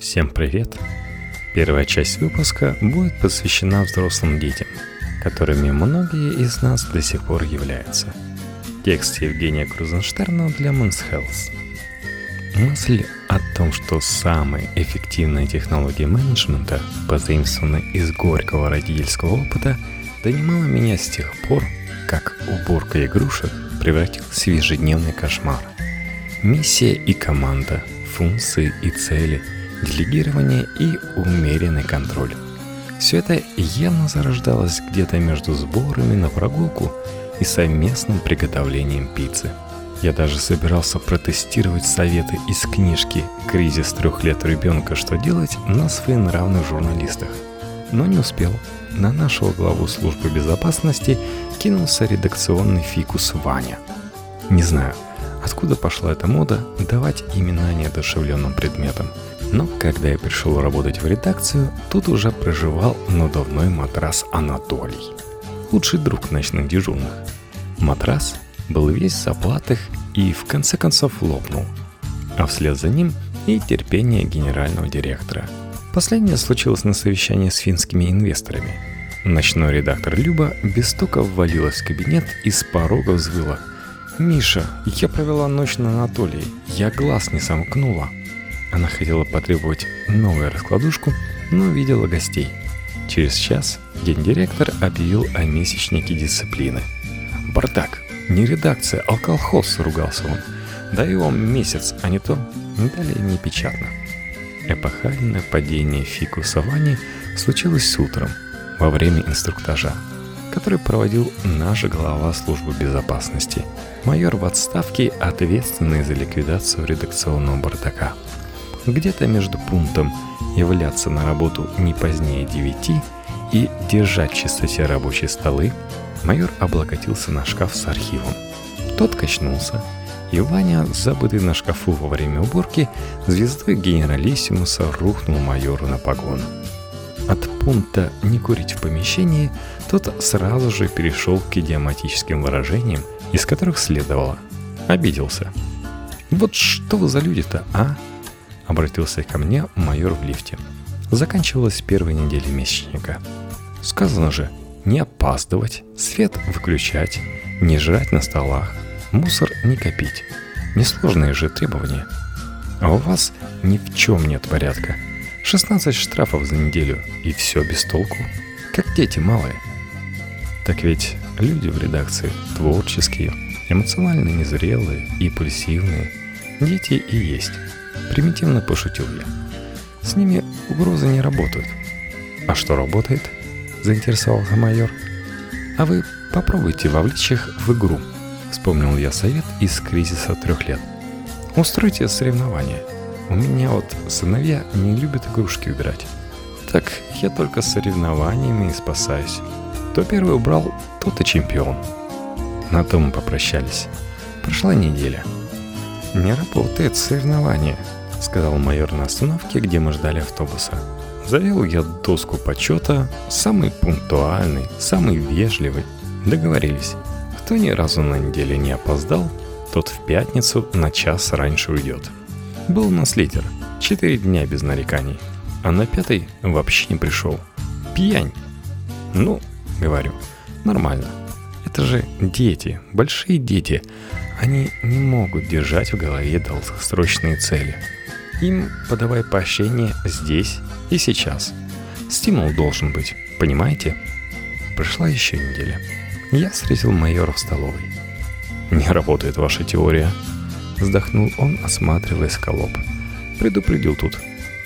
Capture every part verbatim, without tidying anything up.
Всем привет! Первая часть выпуска будет посвящена взрослым детям, которыми многие из нас до сих пор являются. Текст Евгения Крузенштерна для Men's Health. Мысль о том, что самые эффективные технологии менеджмента позаимствованы из горького родительского опыта, донимала меня с тех пор, как уборка игрушек превратилась в ежедневный кошмар. Миссия и команда, функции и цели – делегирование и умеренный контроль. Все это явно зарождалось где-то между сборами на прогулку и совместным приготовлением пиццы. Я даже собирался протестировать советы из книжки «Кризис трех лет ребенка. Что делать?» на своенравных журналистах. Но не успел. На нашего главу службы безопасности кинулся редакционный фикус Ваня. Не знаю, откуда пошла эта мода давать имена неодушевленным предметам. Но когда я пришел работать в редакцию, тут уже проживал надувной матрас Анатолий, лучший друг ночных дежурных. Матрас был весь в заплатах и в конце концов лопнул, а вслед за ним и терпение генерального директора. Последнее случилось на совещании с финскими инвесторами. Ночной редактор Люба без стука ввалилась в кабинет и с порога взвыла: «Миша, я провела ночь на Анатолии, я глаз не сомкнула». Она хотела потребовать новую раскладушку, но видела гостей. Через час гендиректор объявил о месячнике дисциплины. «Бардак! Не редакция, а колхоз!» — ругался он. «Даю вам месяц, а не то, далее не печатно». Эпохальное падение фикуса Вани случилось утром, во время инструктажа, который проводил наш глава службы безопасности, майор в отставке, ответственный за ликвидацию редакционного бардака. Где-то между пунктом «являться на работу не позднее девяти» и «держать в чистоте рабочие столы» майор облокотился на шкаф с архивом. Тот качнулся, и Ваня, забытый на шкафу во время уборки, звездой генералиссимуса рухнул майору на погону. От пункта «не курить в помещении» тот сразу же перешел к идиоматическим выражениям, из которых следовало: «обиделся». «Вот что вы за люди-то, а?» — обратился ко мне майор в лифте. Заканчивалась первая неделя месячника. «Сказано же, не опаздывать, свет выключать, не жрать на столах, мусор не копить. Несложные же требования. А у вас ни в чем нет порядка. шестнадцать штрафов за неделю, и все без толку. Как дети малые». Так ведь люди в редакции творческие, эмоционально незрелые и пульсивные. Дети и есть. Примитивно пошутил я. С ними угрозы не работают. «А что работает?» — заинтересовался майор. «А вы попробуйте вовлечь их в игру», — вспомнил я совет из «Кризиса трех лет». «Устройте соревнования. У меня вот сыновья не любят игрушки убирать. Так я только соревнованиями и спасаюсь. Кто первый убрал, тот и чемпион». На том мы попрощались. Прошла неделя. «Не работает соревнование», — сказал майор на остановке, где мы ждали автобуса. Завел я доску почета, самый пунктуальный, самый вежливый. Договорились, кто ни разу на неделе не опоздал, тот в пятницу на час раньше уйдет. Был у нас лидер, четыре дня без нареканий, а на пятый вообще не пришел. Пьянь. «Ну, — говорю, — нормально. Это же дети, большие дети. Они не могут держать в голове долгосрочные цели. Им подавай поощрение здесь и сейчас. Стимул должен быть, понимаете?» Прошла еще неделя. Я встретил майора в столовой. «Не работает ваша теория», — вздохнул он, осматривая скалоп. «Предупредил тут.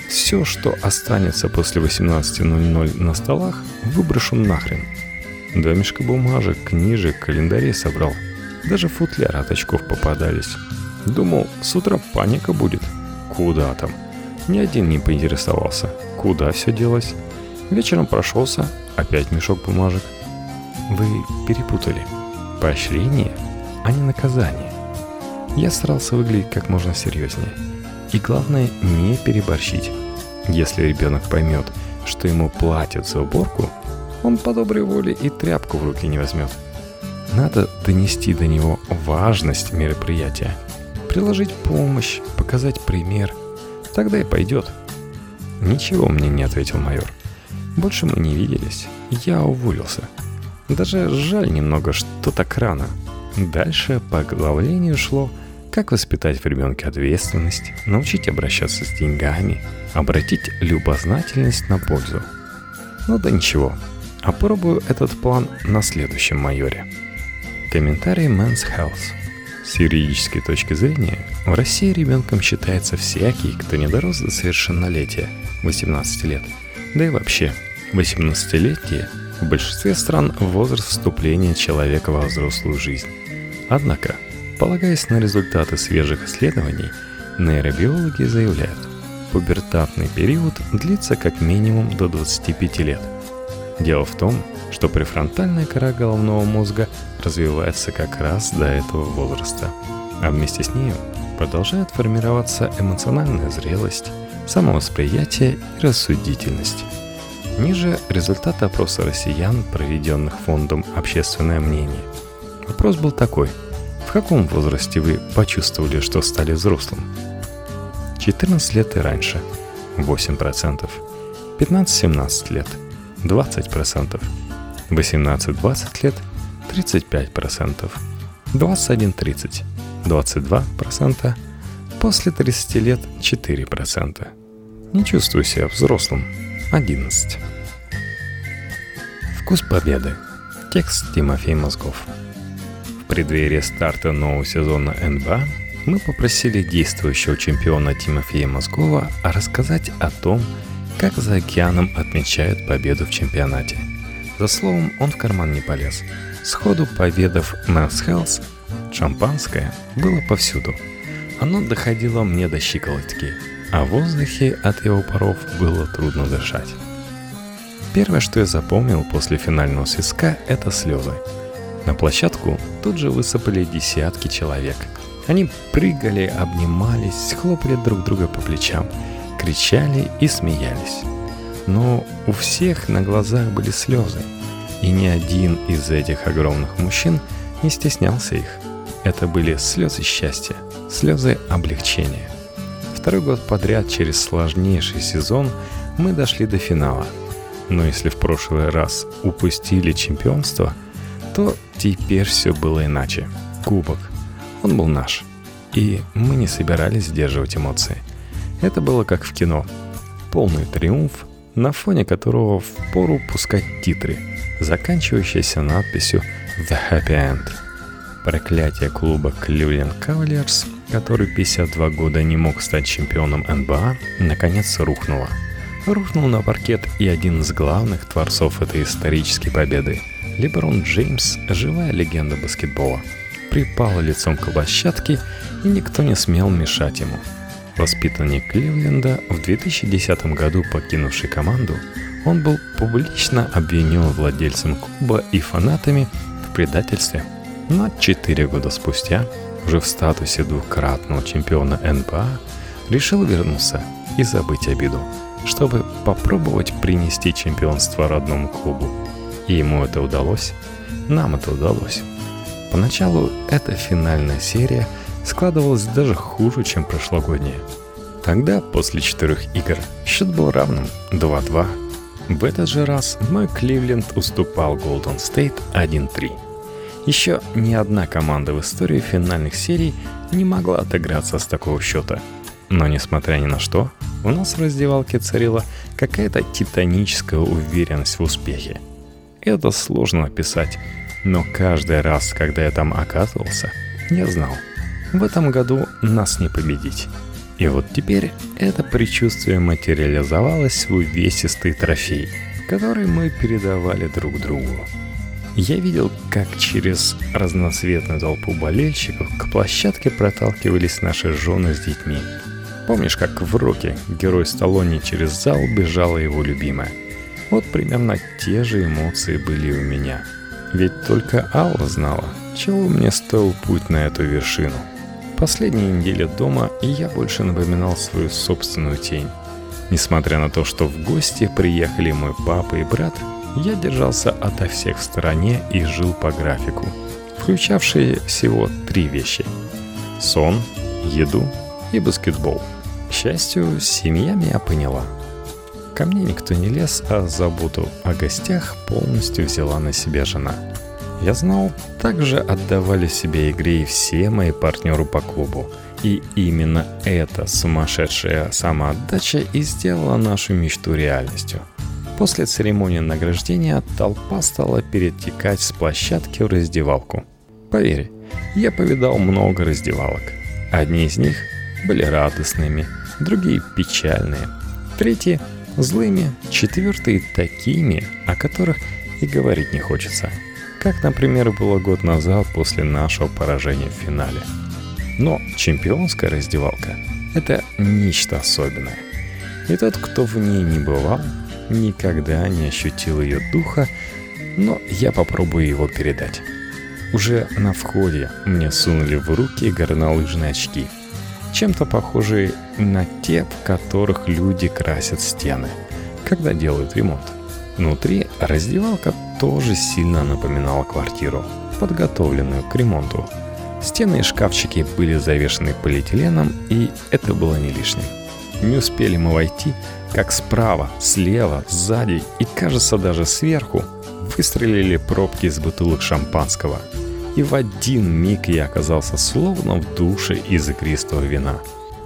Все, что останется после восемнадцати ноль-ноль на столах, выброшу нахрен. Два мешка бумажек, книжек, календарей собрал. Даже футляры от очков попадались. Думал, с утра паника будет. Куда там? Ни один не поинтересовался, куда все делось. Вечером прошелся, опять мешок бумажек. Вы перепутали. Поощрение, а не наказание». Я старался выглядеть как можно серьезнее. И главное, не переборщить. Если ребенок поймет, что ему платят за уборку, он по доброй воле и тряпку в руки не возьмет. Надо донести до него важность мероприятия, приложить помощь, показать пример. Тогда и пойдет. «Ничего мне не ответил майор. Больше мы не виделись. Я уволился. Даже жаль немного, что так рано». Дальше по оглавлению шло, как воспитать в ребенке ответственность, научить обращаться с деньгами, обратить любознательность на пользу. Ну да ничего, опробую этот план на следующем майоре. Комментарий Men's Health. С юридической точки зрения, в России ребенком считается всякий, кто не дорос до совершеннолетия, восемнадцати лет. Да и вообще, восемнадцатилетие в большинстве стран возраст вступления человека во взрослую жизнь. Однако, полагаясь на результаты свежих исследований, нейробиологи заявляют, пубертатный период длится как минимум до двадцати пяти лет. Дело в том, что префронтальная кора головного мозга развивается как раз до этого возраста, а вместе с нею продолжает формироваться эмоциональная зрелость, самовосприятие и рассудительность. Ниже результаты опроса россиян, проведенных фондом «Общественное мнение». Вопрос был такой: в каком возрасте вы почувствовали, что стали взрослым? четырнадцать лет и раньше – восемь процентов, пятнадцать-семнадцать лет – двадцать процентов, восемнадцать-двадцать лет – тридцать пять процентов, двадцать один-тридцать – двадцать два процента, после тридцати лет – четыре процента. Не чувствую себя взрослым – одиннадцать процентов. Вкус победы. Текст Тимофей Мозгов. В преддверии старта нового сезона эн бэ а мы попросили действующего чемпиона Тимофея Мозгова рассказать о том, как за океаном отмечают победу в чемпионате. За словом он в карман не полез. Сходу поведав Mass Health, шампанское было повсюду. Оно доходило мне до щиколотки, а в воздухе от его паров было трудно дышать. Первое, что я запомнил после финального свистка, это слезы. На площадку тут же высыпали десятки человек. Они прыгали, обнимались, хлопали друг друга по плечам, кричали и смеялись. Но у всех на глазах были слезы, и ни один из этих огромных мужчин не стеснялся их. Это были слезы счастья, слезы облегчения. Второй год подряд через сложнейший сезон мы дошли до финала. Но если в прошлый раз упустили чемпионство, то теперь все было иначе. Кубок. Он был наш, и мы не собирались сдерживать эмоции. Это было как в кино. Полный триумф, на фоне которого впору пускать титры, заканчивающиеся надписью «The Happy End». Проклятие клуба Кливленд Кавальерс, который пятьдесят два года не мог стать чемпионом эн бэ а, наконец рухнуло. Рухнул на паркет и один из главных творцов этой исторической победы – Леброн Джеймс, живая легенда баскетбола. Припал лицом к площадке, и никто не смел мешать ему. Воспитанник Кливленда, в две тысячи десятом году покинувший команду, он был публично обвинен владельцем клуба и фанатами в предательстве. Но четыре года спустя, уже в статусе двукратного чемпиона эн бэ а, решил вернуться и забыть обиду, чтобы попробовать принести чемпионство родному клубу. И ему это удалось, нам это удалось. Поначалу эта финальная серия складывалась даже хуже, чем прошлогодняя. Тогда, после четырех игр, счет был равным два-два. В этот же раз мой Кливленд уступал Golden State один-три. Еще ни одна команда в истории финальных серий не могла отыграться с такого счета. Но несмотря ни на что, у нас в раздевалке царила какая-то титаническая уверенность в успехе. Это сложно описать. Но каждый раз, когда я там оказывался, я знал, в этом году нас не победить. И вот теперь это предчувствие материализовалось в увесистый трофей, который мы передавали друг другу. Я видел, как через разноцветную толпу болельщиков к площадке проталкивались наши жены с детьми. Помнишь, как в Рокки герой Сталлоне через зал бежала его любимая? Вот примерно те же эмоции были у меня. Ведь только Алла знала, чего мне стоил путь на эту вершину. Последние недели дома я больше напоминал свою собственную тень. Несмотря на то, что в гости приехали мой папа и брат, я держался ото всех в стороне и жил по графику, включавшие всего три вещи: сон, еду и баскетбол. К счастью, семья меня поняла. Ко мне никто не лез, а заботу о гостях полностью взяла на себя жена. Я знал, также отдавали себе игре и все мои партнеры по клубу. И именно эта сумасшедшая самоотдача и сделала нашу мечту реальностью. После церемонии награждения толпа стала перетекать с площадки в раздевалку. Поверь, я повидал много раздевалок. Одни из них были радостными, другие печальные, третьи злыми, четвертые такими, о которых и говорить не хочется. Как, например, было год назад после нашего поражения в финале. Но чемпионская раздевалка – это нечто особенное. И тот, кто в ней не бывал, никогда не ощутил ее духа, но я попробую его передать. Уже на входе мне сунули в руки горнолыжные очки, чем-то похожие на те, в которых люди красят стены, когда делают ремонт. Внутри раздевалка тоже сильно напоминала квартиру, подготовленную к ремонту. Стены и шкафчики были завешены полиэтиленом, и это было не лишним. Не успели мы войти, как справа, слева, сзади и, кажется, даже сверху выстрелили пробки из бутылок шампанского. И в один миг я оказался словно в душе из игристого вина.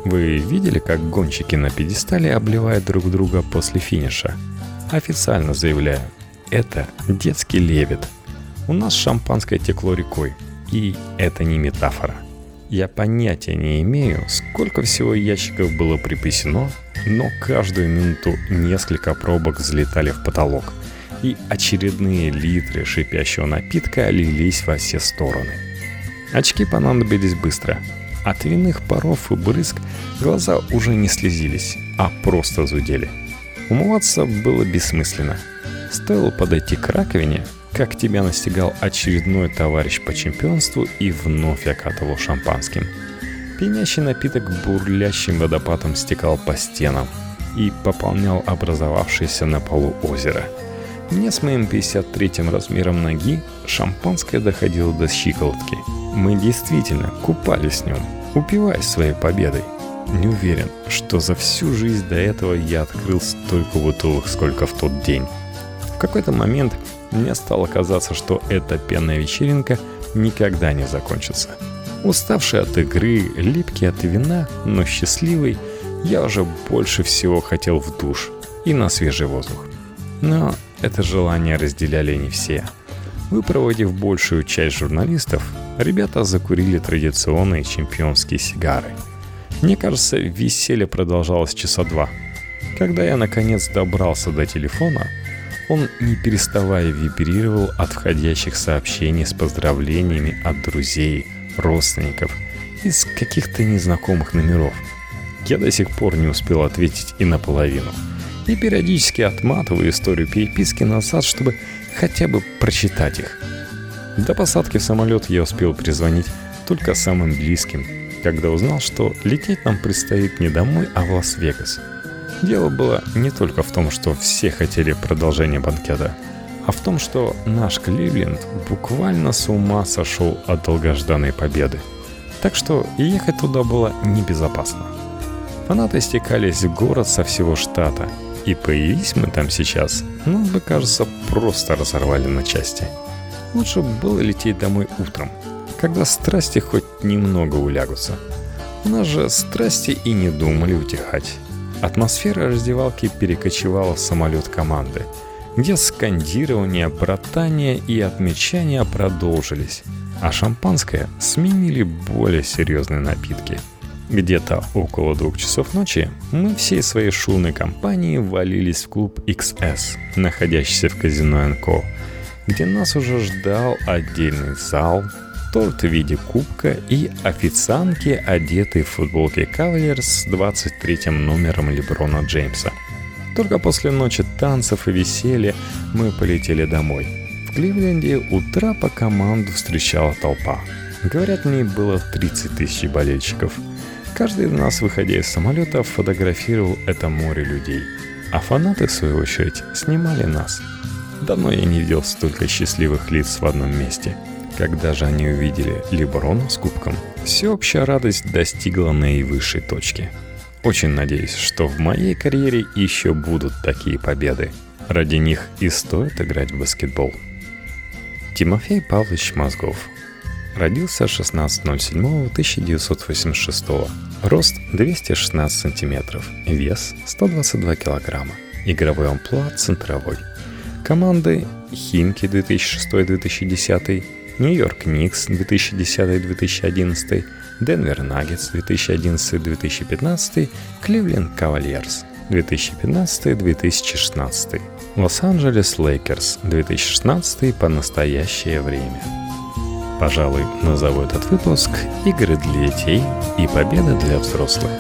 Вы видели, как гонщики на пьедестале обливают друг друга после финиша? Официально заявляю, это детский лебедь. У нас шампанское текло рекой. И это не метафора. Я понятия не имею, сколько всего ящиков было припасено, но каждую минуту несколько пробок взлетали в потолок, и очередные литры шипящего напитка лились во все стороны. Очки понадобились быстро. От винных паров и брызг глаза уже не слезились, а просто зудели. Умываться было бессмысленно. Стоило подойти к раковине, как тебя настигал очередной товарищ по чемпионству и вновь окатывал шампанским. Пьянящий напиток бурлящим водопадом стекал по стенам и пополнял образовавшееся на полу озеро. Мне с моим пятьдесят третьим размером ноги шампанское доходило до щиколотки. Мы действительно купались в нем, упиваясь своей победой. Не уверен, что за всю жизнь до этого я открыл столько бутылок, сколько в тот день. В какой-то момент мне стало казаться, что эта пенная вечеринка никогда не закончится. Уставший от игры, липкий от вина, но счастливый, я уже больше всего хотел в душ и на свежий воздух. Но это желание разделяли не все. Выпроводив большую часть журналистов, ребята закурили традиционные чемпионские сигары. Мне кажется, веселье продолжалось часа два. Когда я наконец добрался до телефона, он, не переставая, вибрировал от входящих сообщений с поздравлениями от друзей, родственников, из каких-то незнакомых номеров. Я до сих пор не успел ответить и наполовину. И периодически отматываю историю переписки назад, чтобы хотя бы прочитать их. До посадки в самолет я успел перезвонить только самым близким, когда узнал, что лететь нам предстоит не домой, а в Лас-Вегас. Дело было не только в том, что все хотели продолжения банкета, а в том, что наш Кливленд буквально с ума сошел от долгожданной победы. Так что ехать туда было небезопасно. Фанаты стекались в город со всего штата, и появись мы там сейчас, нас бы, кажется, просто разорвали на части. Лучше было лететь домой утром, когда страсти хоть немного улягутся. У нас же страсти и не думали утихать. Атмосфера раздевалки перекочевала в самолет команды, где скандирование, братание и отмечания продолжились, а шампанское сменили более серьезные напитки. Где-то около двух часов ночи мы всей своей шумной компанией валились в клуб икс эс, находящийся в казино Энко, где нас уже ждал отдельный зал, торт в виде кубка и официантки, одетые в футболке Кавальерс с двадцать третьим номером Леброна Джеймса. Только после ночи танцев и веселья мы полетели домой. В Кливленде утра по команду встречала толпа. Говорят, в ней было тридцать тысяч болельщиков. Каждый из нас, выходя из самолета, фотографировал это море людей. А фанаты, в свою очередь, снимали нас. Давно я не видел столько счастливых лиц в одном месте. Когда же они увидели Леброна с кубком, всеобщая радость достигла наивысшей точки. Очень надеюсь, что в моей карьере еще будут такие победы. Ради них и стоит играть в баскетбол. Тимофей Павлович Мозгов. Родился шестнадцатого июля тысяча девятьсот восемьдесят шестого. Рост двести шестнадцать сантиметров. Вес сто двадцать два килограмма. Игровой амплуа центровой. Команды Химки две тысячи шестой - две тысячи десятый, Нью-Йорк Никс две тысячи десятый - две тысячи одиннадцатый, Денвер Наггетс две тысячи одиннадцатый - две тысячи пятнадцатый, Кливленд Кавальерс две тысячи пятнадцатый - две тысячи шестнадцатый, Лос-Анджелес Лейкерс две тысячи шестнадцатый по настоящее время. Пожалуй, назову этот выпуск «Игры для детей и победы для взрослых».